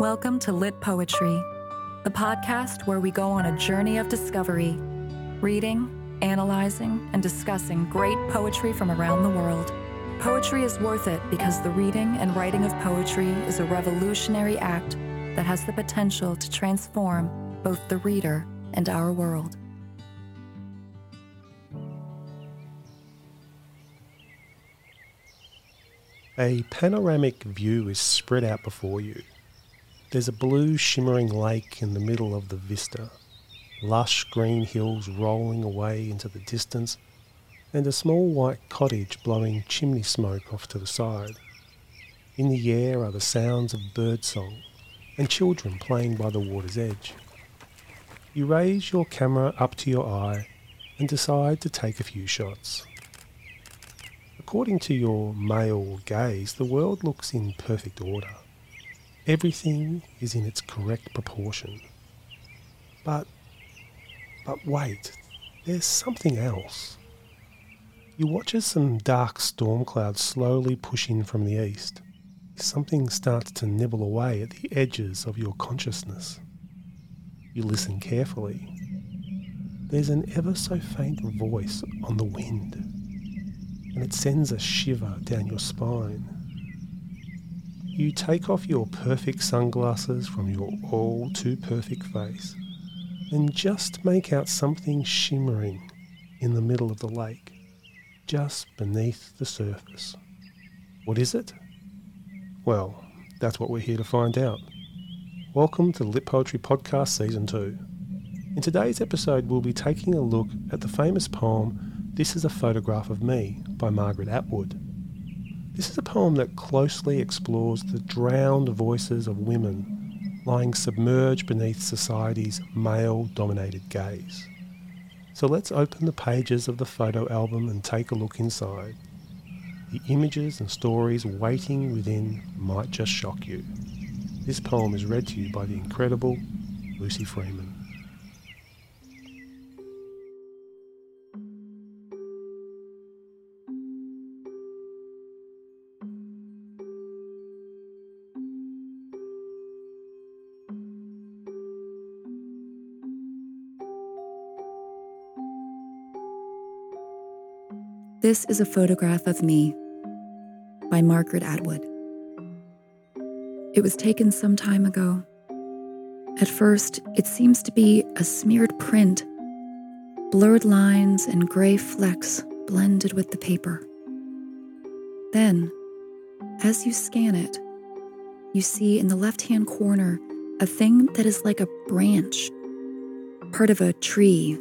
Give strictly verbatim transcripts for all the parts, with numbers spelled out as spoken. Welcome to Lit Poetry, the podcast where we go on a journey of discovery, reading, analyzing, and discussing great poetry from around the world. Poetry is worth it because the reading and writing of poetry is a revolutionary act that has the potential to transform both the reader and our world. A panoramic view is spread out before you. There's a blue shimmering lake in the middle of the vista, lush green hills rolling away into the distance, and a small white cottage blowing chimney smoke off to the side. In the air are the sounds of birdsong and children playing by the water's edge. You raise your camera up to your eye and decide to take a few shots. According to your male gaze, the world looks in perfect order. Everything is in its correct proportion. But, but wait, there's something else. You watch as some dark storm clouds slowly push in from the east. Something starts to nibble away at the edges of your consciousness. You listen carefully. There's an ever so faint voice on the wind, and it sends a shiver down your spine. You take off your perfect sunglasses from your all-too-perfect face and just make out something shimmering in the middle of the lake, just beneath the surface. What is it? Well, that's what we're here to find out. Welcome to Lit Poetry Podcast Season two. In today's episode, we'll be taking a look at the famous poem This Is a Photograph of Me by Margaret Atwood. This is a poem that closely explores the drowned voices of women lying submerged beneath society's male-dominated gaze. So let's open the pages of the photo album and take a look inside. The images and stories waiting within might just shock you. This poem is read to you by the incredible Lucille Freeman. This Is a Photograph of Me by Margaret Atwood. It was taken some time ago. At first, it seems to be a smeared print, blurred lines and gray flecks blended with the paper. Then, as you scan it, you see in the left-hand corner a thing that is like a branch, part of a tree,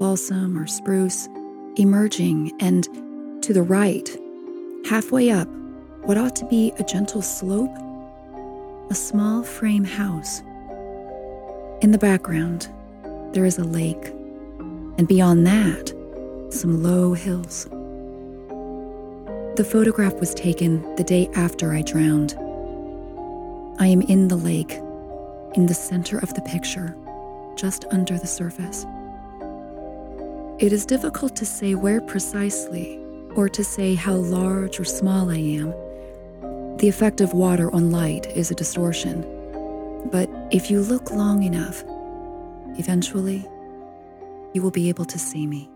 balsam or spruce, emerging, and to the right, halfway up, what ought to be a gentle slope, a small frame house. In the background, there is a lake, and beyond that, some low hills. The photograph was taken the day after I drowned. I am in the lake, in the center of the picture, just under the surface. It is difficult to say where precisely, or to say how large or small I am. The effect of water on light is a distortion. But if you look long enough, eventually, you will be able to see me.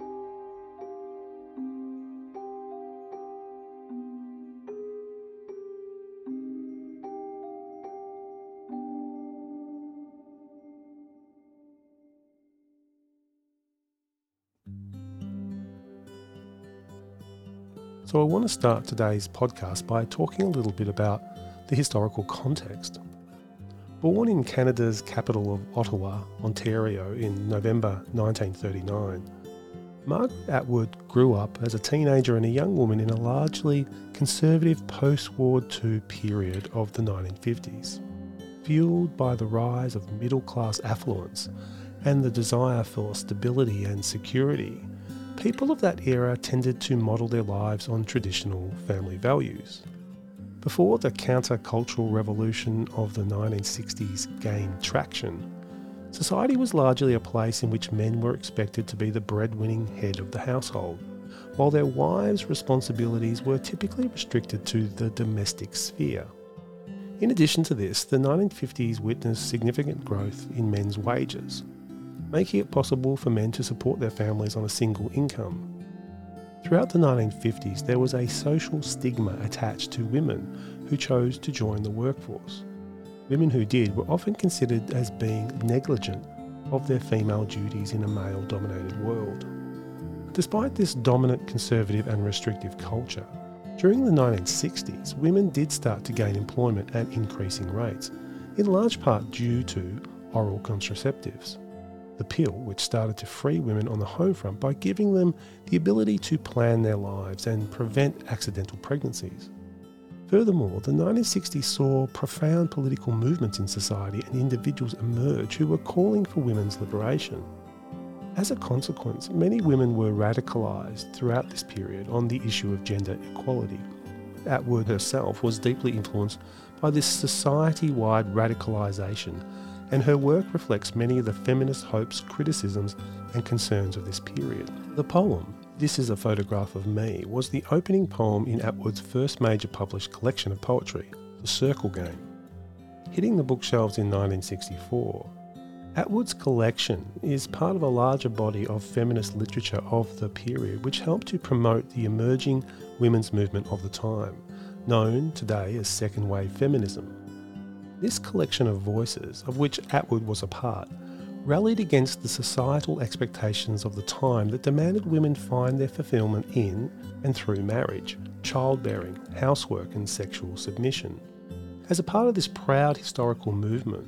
So I want to start today's podcast by talking a little bit about the historical context. Born in Canada's capital of Ottawa, Ontario, in November nineteen thirty-nine, Margaret Atwood grew up as a teenager and a young woman in a largely conservative post-World War Two period of the nineteen fifties, fueled by the rise of middle-class affluence and the desire for stability and security. People of that era tended to model their lives on traditional family values. Before the countercultural revolution of the nineteen sixties gained traction, society was largely a place in which men were expected to be the breadwinning head of the household, while their wives' responsibilities were typically restricted to the domestic sphere. In addition to this, the nineteen fifties witnessed significant growth in men's wages, making it possible for men to support their families on a single income. Throughout the nineteen fifties, there was a social stigma attached to women who chose to join the workforce. Women who did were often considered as being negligent of their female duties in a male-dominated world. Despite this dominant conservative and restrictive culture, during the nineteen sixties, women did start to gain employment at increasing rates, in large part due to oral contraceptives, the pill which started to free women on the home front by giving them the ability to plan their lives and prevent accidental pregnancies. Furthermore, the nineteen sixties saw profound political movements in society and individuals emerge who were calling for women's liberation. As a consequence, many women were radicalised throughout this period on the issue of gender equality. Atwood herself was deeply influenced by this society-wide radicalisation, and her work reflects many of the feminist hopes, criticisms and concerns of this period. The poem, This Is a Photograph of Me, was the opening poem in Atwood's first major published collection of poetry, The Circle Game. Hitting the bookshelves in nineteen sixty-four, Atwood's collection is part of a larger body of feminist literature of the period, which helped to promote the emerging women's movement of the time, known today as second-wave feminism. This collection of voices, of which Atwood was a part, rallied against the societal expectations of the time that demanded women find their fulfilment in and through marriage, childbearing, housework and sexual submission. As a part of this proud historical movement,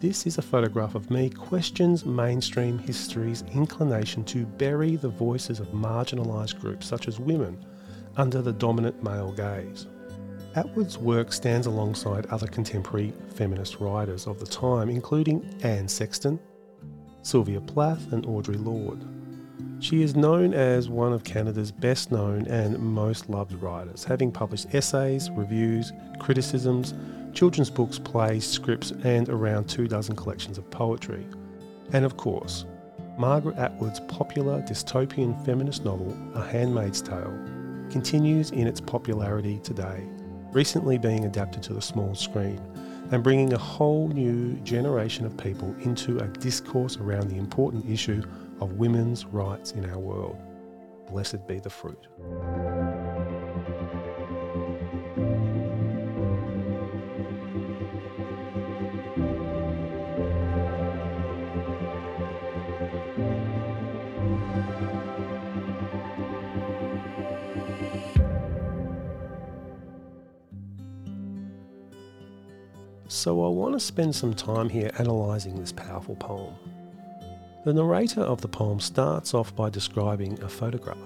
This Is a Photograph of Me questions mainstream history's inclination to bury the voices of marginalised groups such as women under the dominant male gaze. Atwood's work stands alongside other contemporary feminist writers of the time, including Anne Sexton, Sylvia Plath and Audre Lorde. She is known as one of Canada's best known and most loved writers, having published essays, reviews, criticisms, children's books, plays, scripts and around two dozen collections of poetry. And of course, Margaret Atwood's popular dystopian feminist novel, A Handmaid's Tale, continues in its popularity today, recently being adapted to the small screen and bringing a whole new generation of people into a discourse around the important issue of women's rights in our world. Blessed be the fruit. So I want to spend some time here analysing this powerful poem. The narrator of the poem starts off by describing a photograph.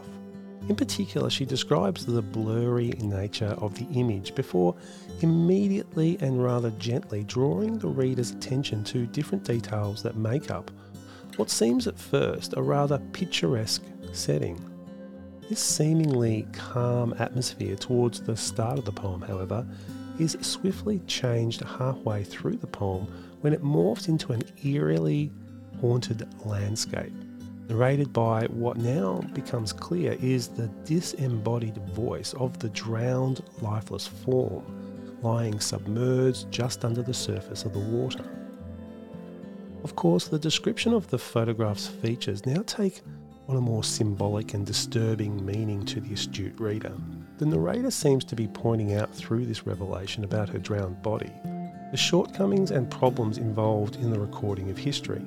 In particular, she describes the blurry nature of the image before immediately and rather gently drawing the reader's attention to different details that make up what seems at first a rather picturesque setting. This seemingly calm atmosphere towards the start of the poem, however, is swiftly changed halfway through the poem when it morphs into an eerily haunted landscape, narrated by what now becomes clear is the disembodied voice of the drowned, lifeless form, lying submerged just under the surface of the water. Of course, the description of the photograph's features now take on a more symbolic and disturbing meaning to the astute reader. The narrator seems to be pointing out through this revelation about her drowned body the shortcomings and problems involved in the recording of history.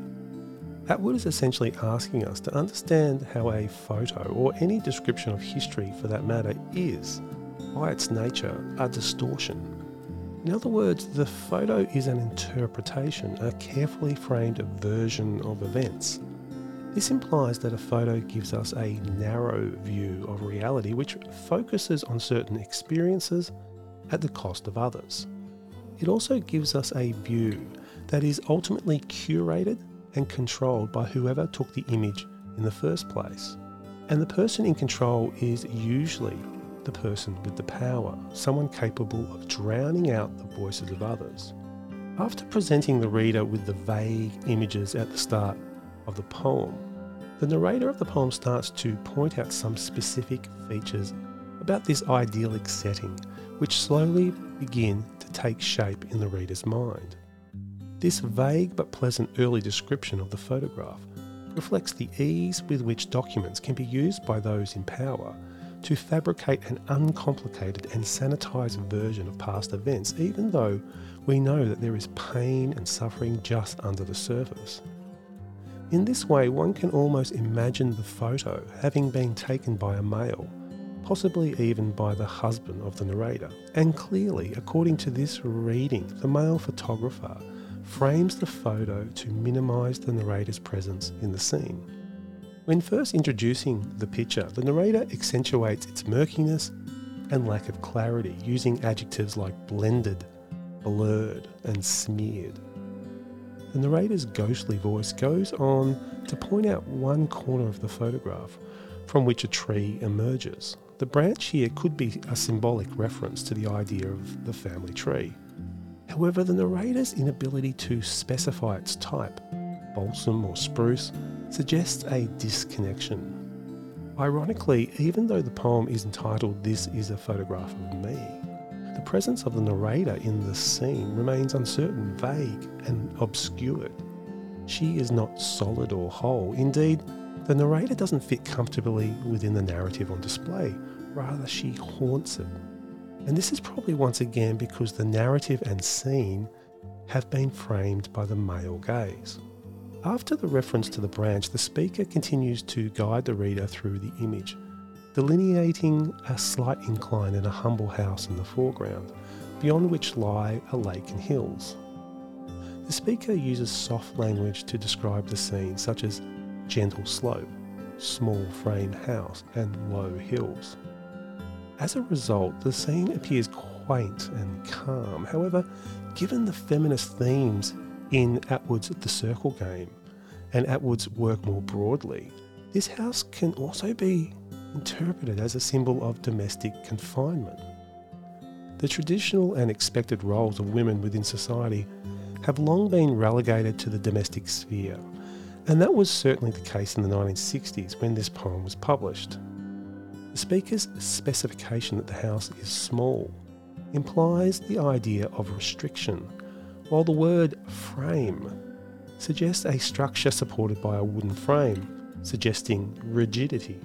Atwood is essentially asking us to understand how a photo, or any description of history for that matter, is, by its nature, a distortion. In other words, the photo is an interpretation, a carefully framed version of events. This implies that a photo gives us a narrow view of reality which focuses on certain experiences at the cost of others. It also gives us a view that is ultimately curated and controlled by whoever took the image in the first place. And the person in control is usually the person with the power, someone capable of drowning out the voices of others. After presenting the reader with the vague images at the start of the poem, the narrator of the poem starts to point out some specific features about this idyllic setting, which slowly begin to takes shape in the reader's mind. This vague but pleasant early description of the photograph reflects the ease with which documents can be used by those in power to fabricate an uncomplicated and sanitised version of past events, even though we know that there is pain and suffering just under the surface. In this way, one can almost imagine the photo having been taken by a male, possibly even by the husband of the narrator. And clearly, according to this reading, the male photographer frames the photo to minimise the narrator's presence in the scene. When first introducing the picture, the narrator accentuates its murkiness and lack of clarity using adjectives like blended, blurred, and smeared. The narrator's ghostly voice goes on to point out one corner of the photograph from which a tree emerges. The branch here could be a symbolic reference to the idea of the family tree. However, the narrator's inability to specify its type, balsam or spruce, suggests a disconnection. Ironically, even though the poem is entitled "This is a Photograph of Me," the presence of the narrator in the scene remains uncertain, vague, and obscured. She is not solid or whole. Indeed, the narrator doesn't fit comfortably within the narrative on display. Rather, she haunts it. And this is probably once again because the narrative and scene have been framed by the male gaze. After the reference to the branch, the speaker continues to guide the reader through the image, delineating a slight incline and a humble house in the foreground, beyond which lie a lake and hills. The speaker uses soft language to describe the scene, such as gentle slope, small frame house, and low hills. As a result, the scene appears quaint and calm. However, given the feminist themes in Atwood's The Circle Game and Atwood's work more broadly, this house can also be interpreted as a symbol of domestic confinement. The traditional and expected roles of women within society have long been relegated to the domestic sphere, and that was certainly the case in the nineteen sixties when this poem was published. The speaker's specification that the house is small implies the idea of restriction, while the word frame suggests a structure supported by a wooden frame, suggesting rigidity.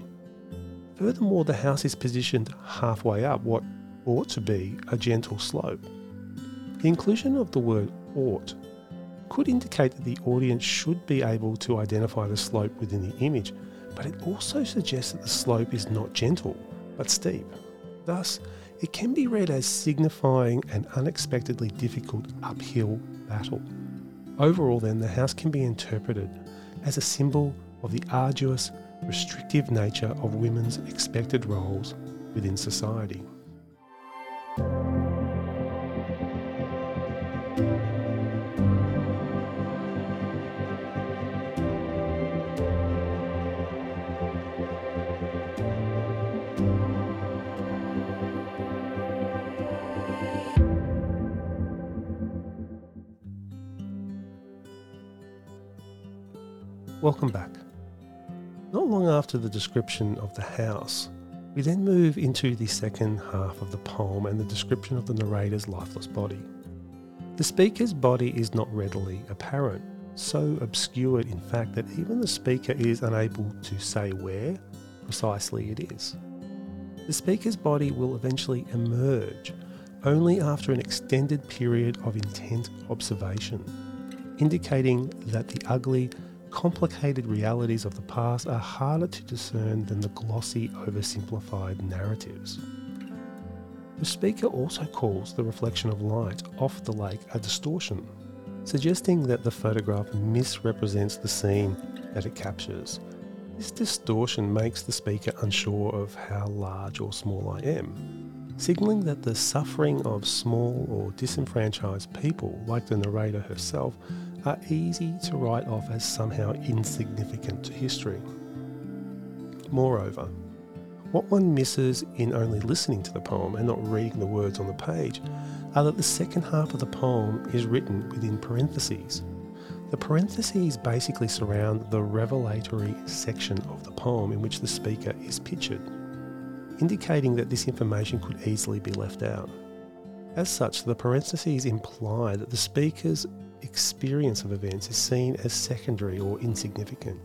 Furthermore, the house is positioned halfway up what ought to be a gentle slope. The inclusion of the word ought could indicate that the audience should be able to identify the slope within the image, but it also suggests that the slope is not gentle, but steep. Thus, it can be read as signifying an unexpectedly difficult uphill battle. Overall then, the house can be interpreted as a symbol of the arduous, restrictive nature of women's expected roles within society. Welcome back. Not long after the description of the house, we then move into the second half of the poem and the description of the narrator's lifeless body. The speaker's body is not readily apparent, so obscured in fact that even the speaker is unable to say where precisely it is. The speaker's body will eventually emerge only after an extended period of intense observation, indicating that the ugly, complicated realities of the past are harder to discern than the glossy, oversimplified narratives. The speaker also calls the reflection of light off the lake a distortion, suggesting that the photograph misrepresents the scene that it captures. This distortion makes the speaker unsure of how large or small I am, signalling that the suffering of small or disenfranchised people, like the narrator herself, are easy to write off as somehow insignificant to history. Moreover, what one misses in only listening to the poem and not reading the words on the page are that the second half of the poem is written within parentheses. The parentheses basically surround the revelatory section of the poem in which the speaker is pictured, indicating that this information could easily be left out. As such, the parentheses imply that the speaker's experience of events is seen as secondary or insignificant.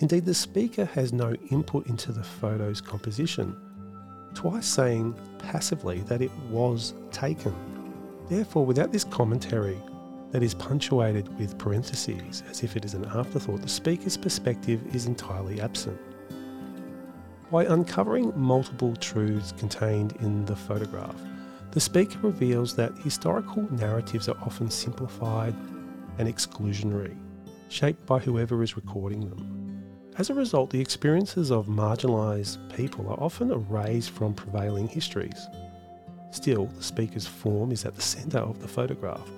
Indeed, the speaker has no input into the photo's composition, twice saying passively that it was taken. Therefore, without this commentary that is punctuated with parentheses, as if it is an afterthought, the speaker's perspective is entirely absent. By uncovering multiple truths contained in the photograph, the speaker reveals that historical narratives are often simplified and exclusionary, shaped by whoever is recording them. As a result, the experiences of marginalised people are often erased from prevailing histories. Still, the speaker's form is at the centre of the photograph,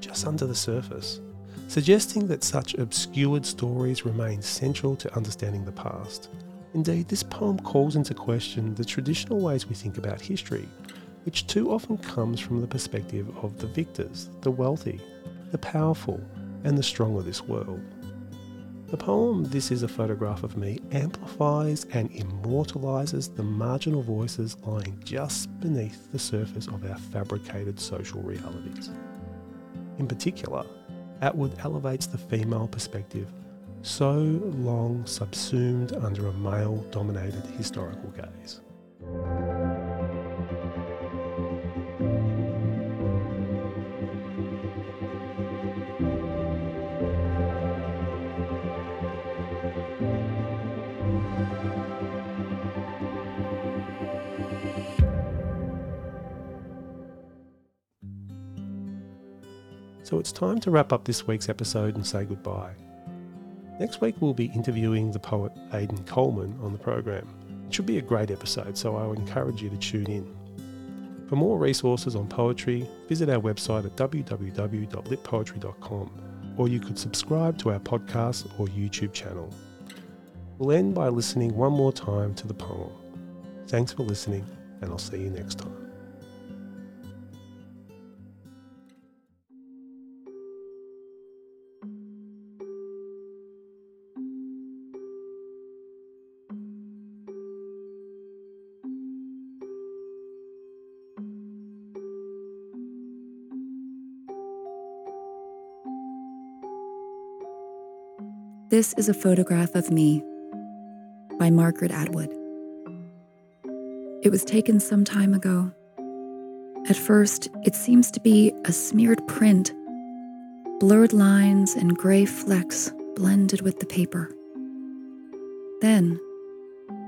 just under the surface, suggesting that such obscured stories remain central to understanding the past. Indeed, this poem calls into question the traditional ways we think about history, which too often comes from the perspective of the victors, the wealthy, the powerful, and the strong of this world. The poem This Is a Photograph of Me amplifies and immortalises the marginal voices lying just beneath the surface of our fabricated social realities. In particular, Atwood elevates the female perspective, so long subsumed under a male-dominated historical gaze. So it's time to wrap up this week's episode and say goodbye. Next week we'll be interviewing the poet Aidan Coleman on the program. It should be a great episode, so I would encourage you to tune in. For more resources on poetry, visit our website at w w w dot lit poetry dot com, or you could subscribe to our podcast or YouTube channel. We'll end by listening one more time to the poem. Thanks for listening, and I'll see you next time. This Is a Photograph of Me by Margaret Atwood. It was taken some time ago. At first, it seems to be a smeared print, blurred lines and gray flecks blended with the paper. Then,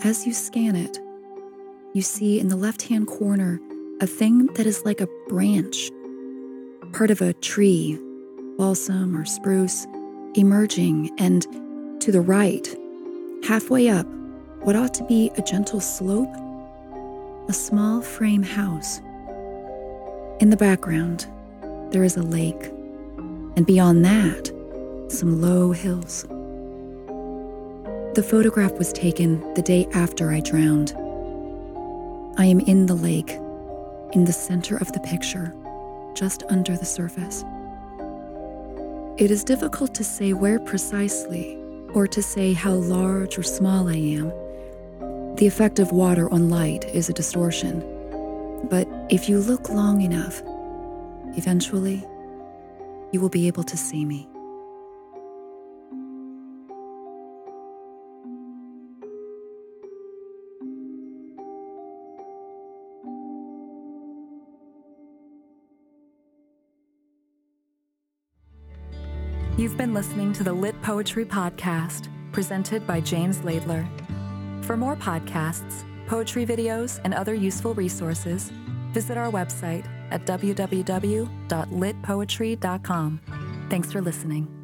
as you scan it, you see in the left-hand corner a thing that is like a branch, part of a tree, balsam or spruce, emerging, and to the right, halfway up, what ought to be a gentle slope, a small frame house. In the background, there is a lake, and beyond that, some low hills. The photograph was taken the day after I drowned. I am in the lake, in the center of the picture, just under the surface. It is difficult to say where precisely, or to say how large or small I am. The effect of water on light is a distortion. But if you look long enough, eventually, you will be able to see me. You've been listening to the Lit Poetry Podcast, presented by James Laidler. For more podcasts, poetry videos, and other useful resources, visit our website at w w w dot lit poetry dot com. Thanks for listening.